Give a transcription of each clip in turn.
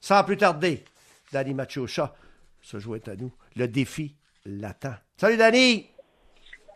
Sans plus tarder, Danny Maciocia se joint à nous. Le défi l'attend. Salut, Danny!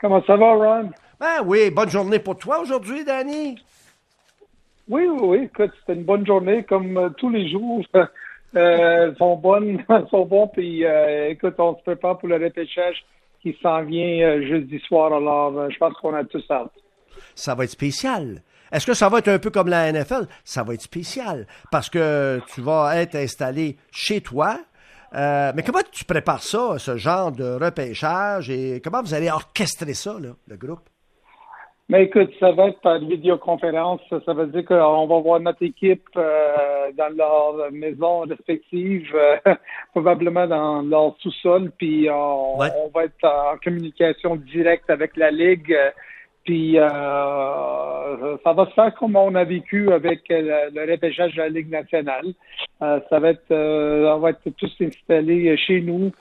Comment ça va, Ron? Ben oui, bonne journée pour toi aujourd'hui, Danny. Oui, oui, oui. Écoute, c'était une bonne journée comme tous les jours. Sont bons. Puis, écoute, on se prépare pour le repêchage qui s'en vient jeudi soir. Alors, je pense qu'on a tous hâte. Ça va être spécial. Est-ce que ça va être un peu comme la NFL? Ça va être spécial parce que tu vas être installé chez toi. Mais comment tu prépares ça, ce genre de repêchage, et comment vous allez orchestrer ça, là, le groupe? Mais écoute, ça va être par vidéoconférence. Ça veut dire qu'on va voir notre équipe dans leur maison respective, probablement dans leur sous-sol, puis on va être en communication directe avec la Ligue. Puis ça va se faire comme on a vécu avec le repêchage de la Ligue nationale. On va être tous installés chez nous.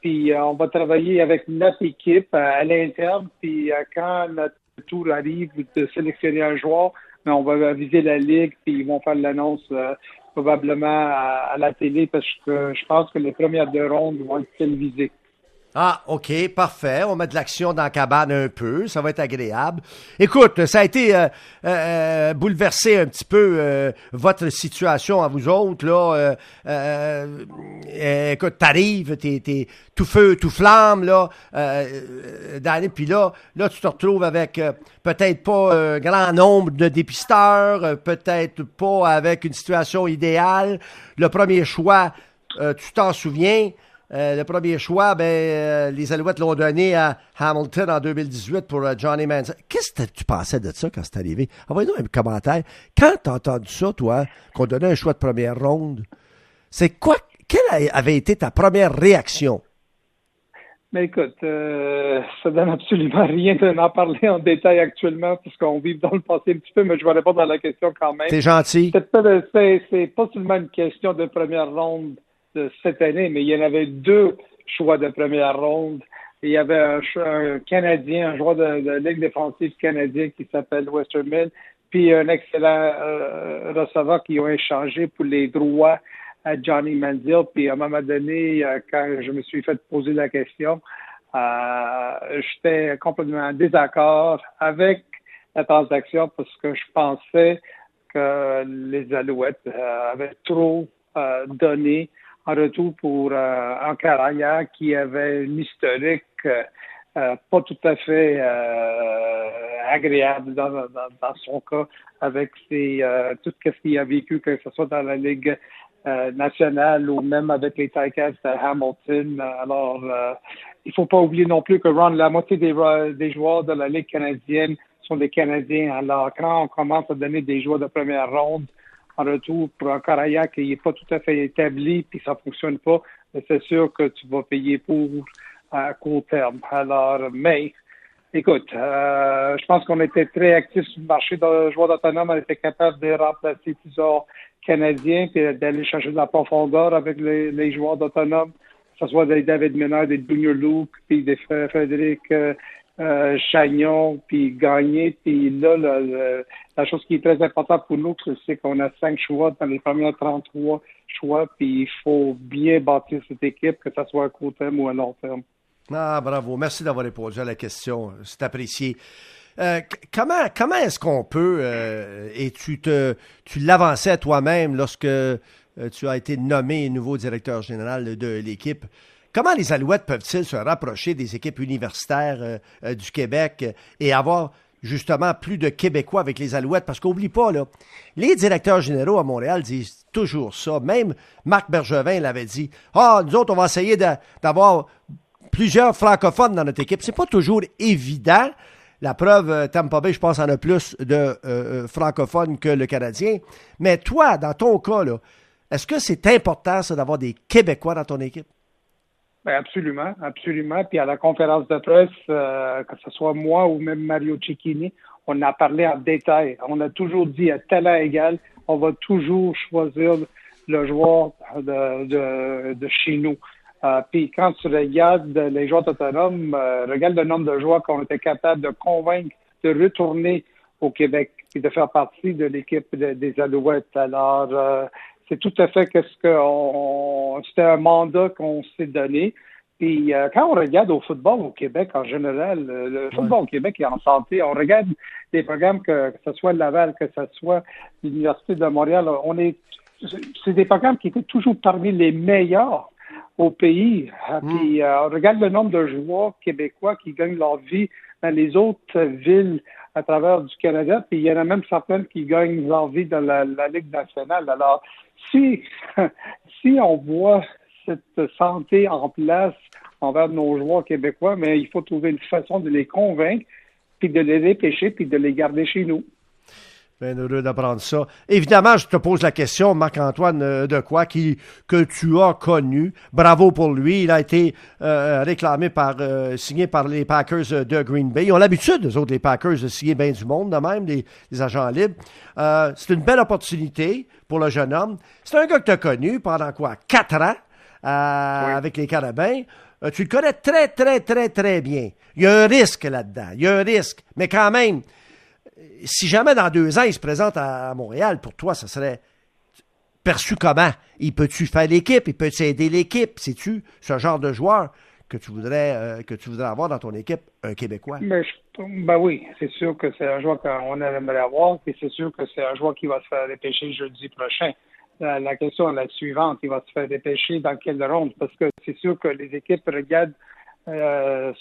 Puis on va travailler avec notre équipe à l'interne. Puis quand notre tour arrive de sélectionner un joueur, on va aviser la Ligue. Puis ils vont faire l'annonce probablement à la télé parce que je pense que les premières deux rondes vont être télévisées. Ah, OK, parfait. On met de l'action dans la cabane un peu. Ça va être agréable. Écoute, ça a été bouleversé un petit peu votre situation à vous autres, là. Écoute, t'arrives, t'es tout feu, tout flamme, là. Puis là, tu te retrouves avec peut-être pas un grand nombre de dépisteurs, peut-être pas avec une situation idéale. Le premier choix, tu t'en souviens? Le premier choix, les Alouettes l'ont donné à Hamilton en 2018 pour Johnny Manziel. Qu'est-ce que tu pensais de ça quand c'est arrivé? Envoyez-nous un commentaire. Quand t'as entendu ça, toi, qu'on donnait un choix de première ronde, c'est quoi? Quelle avait été ta première réaction? Mais écoute, ça donne absolument rien d'en parler en détail actuellement parce qu'on vit dans le passé un petit peu, mais je vais répondre à la question quand même. T'es gentil. C'est pas seulement une question de première ronde de cette année, mais il y en avait deux choix de première ronde. Il y avait un Canadien, un joueur de Ligue défensive canadien qui s'appelle Westerman, puis un excellent receveur qui ont échangé pour les droits à Johnny Manziel. Puis à un moment donné, quand je me suis fait poser la question, j'étais complètement en désaccord avec la transaction parce que je pensais que les Alouettes avaient trop donné en retour pour un carrière qui avait une historique pas tout à fait agréable dans son cas avec tout ce qu'il a vécu, que ce soit dans la Ligue nationale ou même avec les Ticats à Hamilton. Alors, il faut pas oublier non plus que Ron, la moitié des joueurs de la Ligue canadienne sont des Canadiens. Alors, quand on commence à donner des joueurs de première ronde, en retour pour un carrière qui n'est pas tout à fait établi puis ça ne fonctionne pas, c'est sûr que tu vas payer pour à court terme. Alors, mais, écoute, je pense qu'on était très actifs sur le marché de joueurs autonomes. On était capable de remplacer plusieurs Canadiens puis d'aller chercher de la profondeur avec les joueurs autonomes, que ce soit des David Ménard, des Junior Luke, puis des Frédéric Chagnon, puis Gagné, puis là, la chose qui est très importante pour nous, c'est qu'on a 5 choix dans les premiers 33 choix, puis il faut bien bâtir cette équipe, que ce soit à court terme ou à long terme. Ah, bravo. Merci d'avoir répondu à la question. C'est apprécié. Comment est-ce qu'on peut, et tu l'avançais toi-même lorsque tu as été nommé nouveau directeur général de l'équipe, comment les Alouettes peuvent-ils se rapprocher des équipes universitaires du Québec et avoir justement plus de Québécois avec les Alouettes? Parce qu'oublie pas, là, les directeurs généraux à Montréal disent toujours ça. Même Marc Bergevin l'avait dit. « Ah, nous autres, on va essayer d'avoir plusieurs francophones dans notre équipe. » C'est pas toujours évident. La preuve, Tampa Bay, je pense, en a plus de francophones que le Canadien. Mais toi, dans ton cas, là, est-ce que c'est important, ça, d'avoir des Québécois dans ton équipe? Ben absolument, absolument. Puis à la conférence de presse, que ce soit moi ou même Mario Cecchini, on a parlé en détail. On a toujours dit à talent égal, on va toujours choisir le joueur de chez nous. Puis quand tu regardes les joueurs autonomes, regarde le nombre de joueurs qu'on était capable de convaincre de retourner au Québec et de faire partie de l'équipe des Alouettes. Alors, C'est tout à fait c'était un mandat qu'on s'est donné. Puis quand on regarde au football au Québec en général, le football au Québec est en santé. On regarde des programmes, que ce soit Laval, que ce soit l'Université de Montréal, c'est des programmes qui étaient toujours parmi les meilleurs au pays. Puis on regarde le nombre de joueurs québécois qui gagnent leur vie dans les autres villes à travers du Canada, puis il y en a même certaines qui gagnent leur vie dans la Ligue nationale. Alors, si on voit cette santé en place envers nos joueurs québécois, mais il faut trouver une façon de les convaincre, puis de les dépêcher, puis de les garder chez nous. Bien heureux d'apprendre ça. Évidemment, je te pose la question, Marc-Antoine Decoy, que tu as connu. Bravo pour lui. Il a été réclamé signé par les Packers de Green Bay. Ils ont l'habitude, eux autres, les Packers, de signer bien du monde, de même, les agents libres. C'est une belle opportunité pour le jeune homme. C'est un gars que tu as connu pendant 4 ans avec les Carabins. Tu le connais très, très, très, très bien. Il y a un risque là-dedans. Il y a un risque. Mais quand même, si jamais dans 2 ans, il se présente à Montréal, pour toi, ça serait perçu comment? Il peut-tu faire l'équipe? Il peut-tu aider l'équipe? C'est-tu ce genre de joueur que tu voudrais avoir dans ton équipe, un Québécois? Ben oui, c'est sûr que c'est un joueur qu'on aimerait avoir, et c'est sûr que c'est un joueur qui va se faire dépêcher jeudi prochain. La question est la suivante, il va se faire dépêcher dans quelle ronde? Parce que c'est sûr que les équipes regardent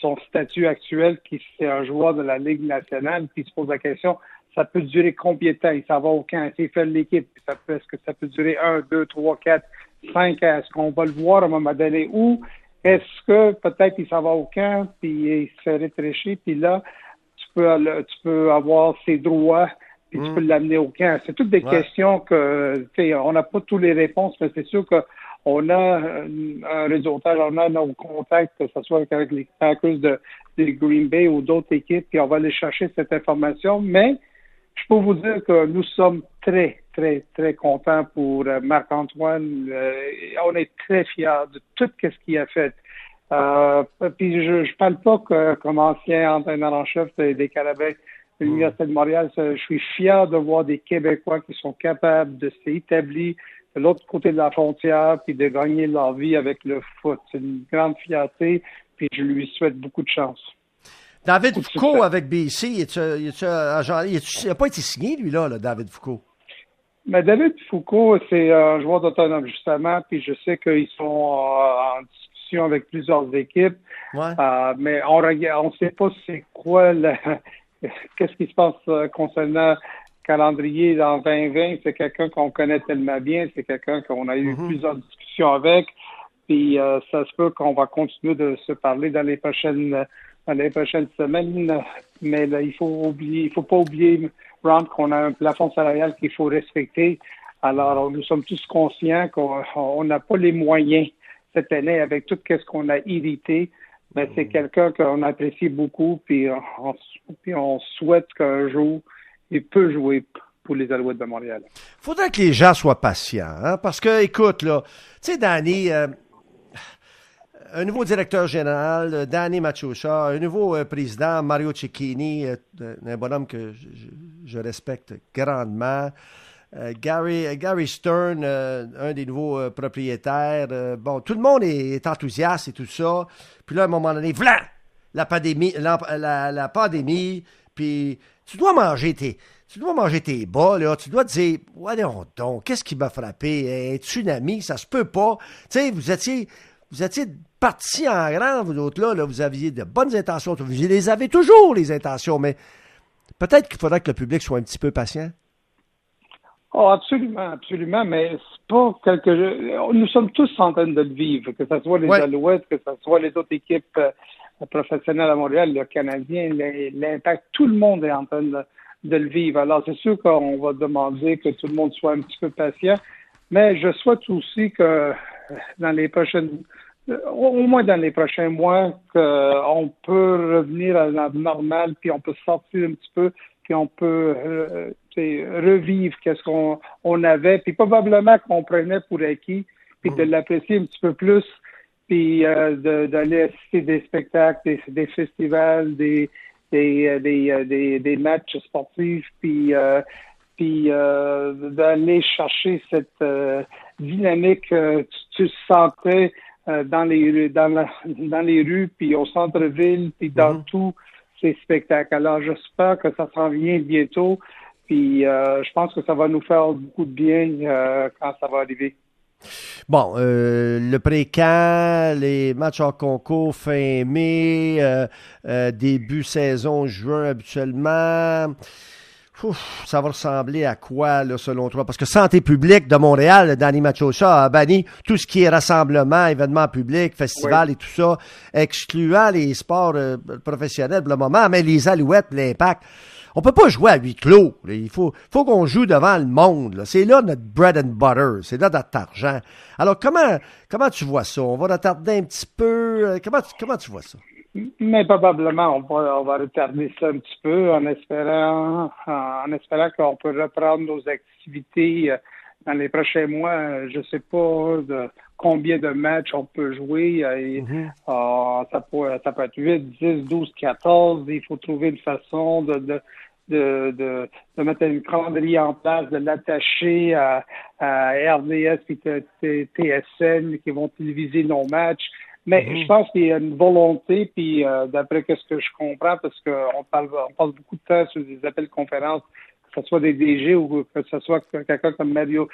son statut actuel, qui c'est un joueur de la Ligue nationale, puis se pose la question, ça peut durer combien de temps? Il s'en va au camp, il fait l'équipe, est-ce que ça peut durer 1, 2, 3, 4, 5 ans? Est-ce qu'on va le voir à un moment donné? Ou est-ce que peut-être il s'en va au camp, puis il se fait rétrécher, puis là, tu peux avoir ses droits, puis tu peux l'amener au camp. C'est toutes des questions que, tu sais, on n'a pas toutes les réponses, mais c'est sûr que on a un réseautage, on a nos contacts, que ce soit avec les Packers de Green Bay ou d'autres équipes, puis on va aller chercher cette information. Mais je peux vous dire que nous sommes très, très, très contents pour Marc-Antoine. On est très fiers de tout ce qu'il a fait. Puis je parle pas comme ancien entraîneur en chef des Carabins de l'Université de Montréal. Je suis fier de voir des Québécois qui sont capables de s'établir de l'autre côté de la frontière, puis de gagner leur vie avec le foot. C'est une grande fierté, puis je lui souhaite beaucoup de chance. David Foucault avec BC, il n'a pas été signé, lui-là, là, David Foucault? Mais David Foucault, c'est un joueur d'autonome, justement, puis je sais qu'ils sont en discussion avec plusieurs équipes, mais on ne sait pas c'est quoi, qu'est-ce qui se passe concernant calendrier dans 2020, c'est quelqu'un qu'on connaît tellement bien, c'est quelqu'un qu'on a eu plusieurs discussions avec, puis ça se peut qu'on va continuer de se parler dans les prochaines semaines, mais là, il faut pas oublier, Ron, qu'on a un plafond salarial qu'il faut respecter. Alors, nous sommes tous conscients qu'on n'a pas les moyens cette année avec tout ce qu'on a hérité. Mais c'est quelqu'un qu'on apprécie beaucoup, puis on souhaite qu'un jour il peut jouer pour les Alouettes de Montréal. Il faudrait que les gens soient patients, hein? Parce que, écoute, là, tu sais, Danny, un nouveau directeur général, Danny Maciocia, un nouveau président, Mario Cecchini, un bonhomme que je respecte grandement, Gary Stern, un des nouveaux propriétaires, bon, tout le monde est enthousiaste et tout ça, puis là, à un moment donné, voilà, la pandémie, puis tu dois manger tes bas, là. Tu dois te dire, voyons donc, qu'est-ce qui m'a frappé? Un tsunami, ça se peut pas. Tu sais, vous étiez partis en grand, vous autres, là, vous aviez de bonnes intentions. Vous les avez toujours, les intentions, mais peut-être qu'il faudrait que le public soit un petit peu patient. Oh, absolument, absolument, mais c'est pas quelque chose. Nous sommes tous en train de le vivre, que ce soit les Alouettes, que ce soit les autres équipes professionnel à Montréal, le Canadien, l'Impact, tout le monde est en train de le vivre. Alors, c'est sûr qu'on va demander que tout le monde soit un petit peu patient, mais je souhaite aussi que au moins dans les prochains mois, qu'on peut revenir à la normale, puis on peut sortir un petit peu, puis on peut revivre qu'est-ce qu'on avait, puis probablement qu'on prenait pour acquis, puis de l'apprécier un petit peu plus, puis d'aller assister des spectacles, des festivals, des matchs sportifs, puis d'aller chercher cette dynamique. Tu sentais dans les rues, puis au centre-ville, puis dans tous ces spectacles. Alors, j'espère que ça s'en vient bientôt, puis je pense que ça va nous faire beaucoup de bien quand ça va arriver. Bon, le pré-camp, les matchs en concours fin mai, début saison juin habituellement. Ouf, ça va ressembler à quoi, là, selon toi? Parce que Santé publique de Montréal, Danny Maciocia a banni tout ce qui est rassemblement, événements publics, festivals et tout ça, excluant les sports professionnels pour le moment, mais les Alouettes, l'Impact. On peut pas jouer à huis clos. Là. Il faut qu'on joue devant le monde. Là. C'est là notre bread and butter. C'est là notre argent. Alors, comment tu vois ça? On va retarder un petit peu. Comment tu vois ça? Mais probablement, on va retarder ça un petit peu en espérant qu'on peut reprendre nos activités dans les prochains mois. Je sais pas combien de matchs on peut jouer. Et, ça peut être 8, 10, 12, 14. Il faut trouver une façon de mettre une calendrier en place, de l'attacher à RDS et TSN qui vont téléviser nos matchs. Mais je pense qu'il y a une volonté, puis d'après ce que je comprends, parce qu'on passe beaucoup de temps sur des appels conférences, que ce soit des DG ou que ce soit quelqu'un comme Mario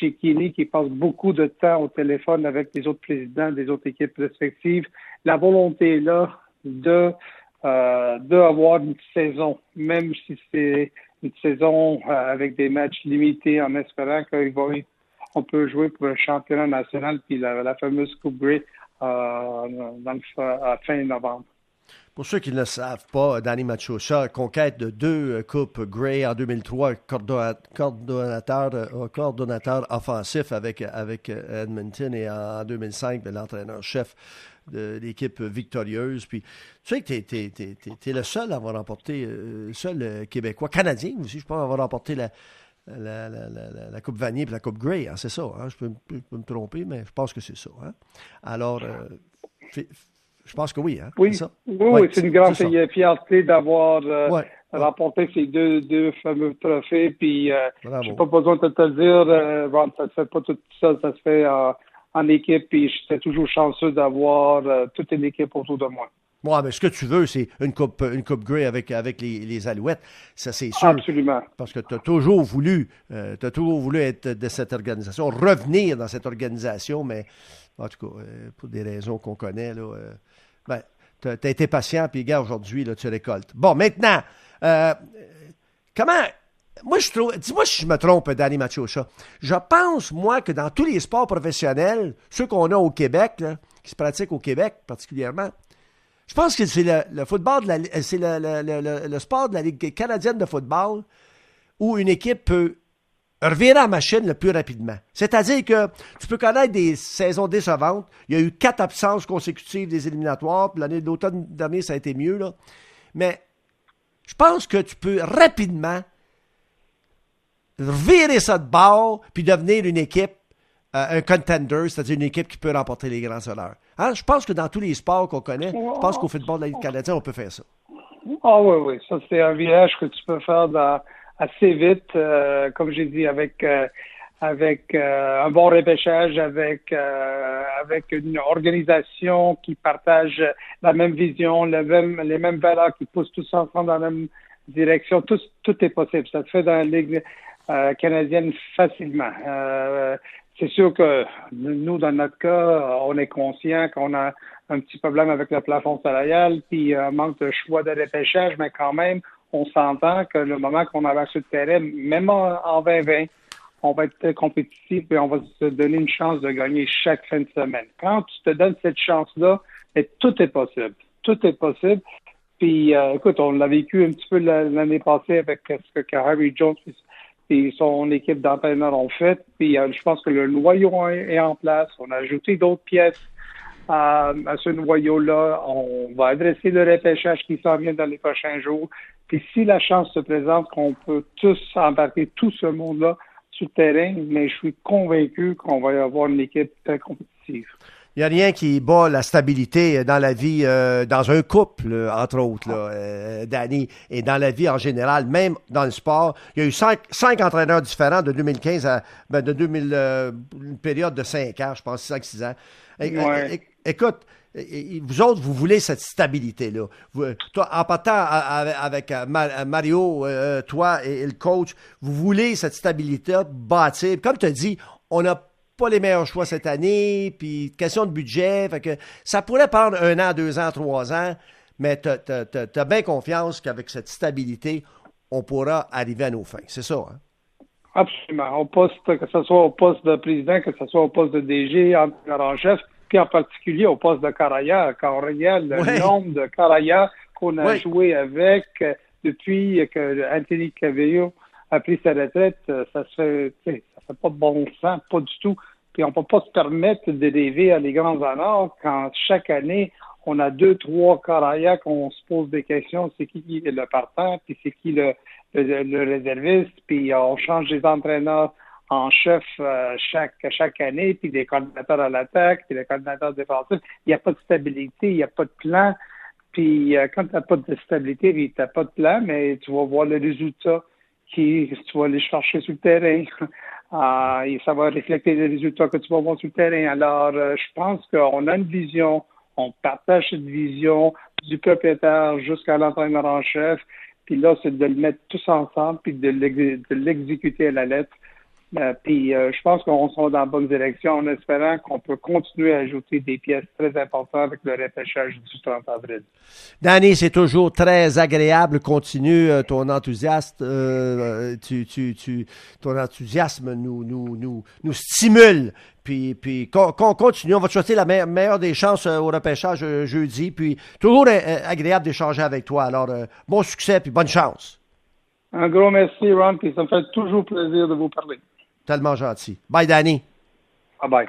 Cecchini qui passe beaucoup de temps au téléphone avec les autres présidents des autres équipes respectives. La volonté est là d'avoir une saison, même si c'est une saison avec des matchs limités, en espérant qu'on peut jouer pour le championnat national, puis la fameuse Coupe Grey à fin novembre. Pour ceux qui ne le savent pas, Danny Maciocia, conquête de 2 Coupes Grey en 2003, coordonnateur offensif avec Edmonton, et en 2005, l'entraîneur-chef de l'équipe victorieuse. Puis, tu sais que t'es le seul à avoir remporté, seul Québécois, Canadien aussi, je pense, avoir remporté la Coupe Vanier et la Coupe Grey, hein, c'est ça. Hein? Je peux me tromper, mais je pense que c'est ça. Hein? Alors, je pense que oui. Hein? Oui, c'est ça? Oui, c'est une grande fierté d'avoir remporté ces deux fameux trophées. Puis, je n'ai pas besoin de te le dire, Ron, ça ne se fait pas tout seul, ça se fait en équipe. Puis, j'étais toujours chanceux d'avoir toute une équipe autour de moi. Ouais, mais ce que tu veux, c'est une coupe Grey avec les Alouettes, ça c'est sûr. Absolument. Parce que tu as toujours voulu être de cette organisation, revenir dans cette organisation, mais en tout cas, pour des raisons qu'on connaît, là, tu as été patient, puis gars, aujourd'hui, là, tu récoltes. Bon, maintenant, comment... Moi, je trouve, dis-moi si je me trompe, Danny Maciocia. Je pense, moi, que dans tous les sports professionnels, ceux qu'on a au Québec, là, qui se pratiquent au Québec particulièrement, je pense que c'est le football c'est le sport de la Ligue canadienne de football où une équipe peut revirer en machine le plus rapidement. C'est-à-dire que tu peux connaître des saisons décevantes. Il y a eu 4 absences consécutives des éliminatoires. Puis l'année de l'automne dernier, ça a été mieux, là. Mais je pense que tu peux rapidement revirer ça de bord puis devenir une équipe, un contender, c'est-à-dire une équipe qui peut remporter les grands honneurs. Hein? Je pense que dans tous les sports qu'on connaît, je pense qu'au football de la Ligue canadienne, on peut faire ça. Ah oui, ça c'est un virage que tu peux faire assez vite, comme j'ai dit, avec un bon repêchage, avec une organisation qui partage la même vision, les mêmes valeurs, qui poussent tous ensemble dans la même direction. Tout est possible. Ça se fait dans la Ligue canadienne facilement. C'est sûr que nous, dans notre cas, on est conscient qu'on a un petit problème avec le plafond salarial, puis un manque de choix de repêchage, mais quand même, on s'entend que le moment qu'on avance sur le terrain, même en 2020, on va être compétitif et on va se donner une chance de gagner chaque fin de semaine. Quand tu te donnes cette chance-là, tout est possible. Tout est possible. Puis, écoute, on l'a vécu un petit peu l'année passée avec ce que Harry Jones et son équipe d'entraîneurs ont fait. Puis je pense que le noyau est en place. On a ajouté d'autres pièces à ce noyau-là. On va adresser le repêchage qui s'en vient dans les prochains jours. Puis si la chance se présente, qu'on peut tous embarquer tout ce monde-là sur le terrain, mais je suis convaincu qu'on va avoir une équipe très compétitive. Il n'y a rien qui bat la stabilité dans la vie, dans un couple, entre autres, là, Danny, et dans la vie en général, même dans le sport. Il y a eu cinq entraîneurs différents de 2015 à une période de 5 ans, je pense, 5-6 ans. Écoute, vous autres, vous voulez cette stabilité-là. Toi, en partant avec Mario, toi et le coach, vous voulez cette stabilité-là bâtir. Comme tu as dit, on n'a pas les meilleurs choix cette année, puis question de budget, fait que ça pourrait prendre 1 an, 2 ans, 3 ans, mais t'as bien confiance qu'avec cette stabilité, on pourra arriver à nos fins, c'est ça, hein? Absolument. Au poste, que ce soit au poste de président, que ce soit au poste de DG, en chef, puis en particulier au poste de carrière, quand on regarde le nombre de carrières qu'on a joué avec depuis que Anthony Cavillou a pris sa retraite, ça fait pas de bon sens, pas du tout. Puis on peut pas se permettre de rêver à les grands honneurs quand chaque année, on a 2-3 carrières qu'on se pose des questions, c'est qui le partant, puis c'est qui le réserviste, puis on change les entraîneurs en chef chaque année, puis des coordinateurs à l'attaque, puis des coordinateurs défensifs. Il n'y a pas de stabilité, il n'y a pas de plan. Puis quand tu n'as pas de stabilité, puis tu n'as pas de plan, mais tu vas voir le résultat. Tu vas les chercher sur le terrain et ça va refléter les résultats que tu vas voir sur le terrain. Alors, je pense qu'on a une vision, on partage cette vision du propriétaire jusqu'à l'entraîneur en chef, puis là, c'est de le mettre tous ensemble puis de l'exécuter à la lettre. Puis je pense qu'on est dans la bonne direction en espérant qu'on peut continuer à ajouter des pièces très importantes avec le repêchage du 30 avril. Danny, c'est toujours très agréable. Continue ton enthousiasme. Ton enthousiasme nous stimule. Puis qu'on continue. On va te souhaiter la meilleure des chances au repêchage jeudi. Puis toujours agréable d'échanger avec toi. Alors, bon succès puis bonne chance. Un gros merci, Ron. Puis ça me fait toujours plaisir de vous parler. Tellement gentil. Bye, Danny. Bye-bye.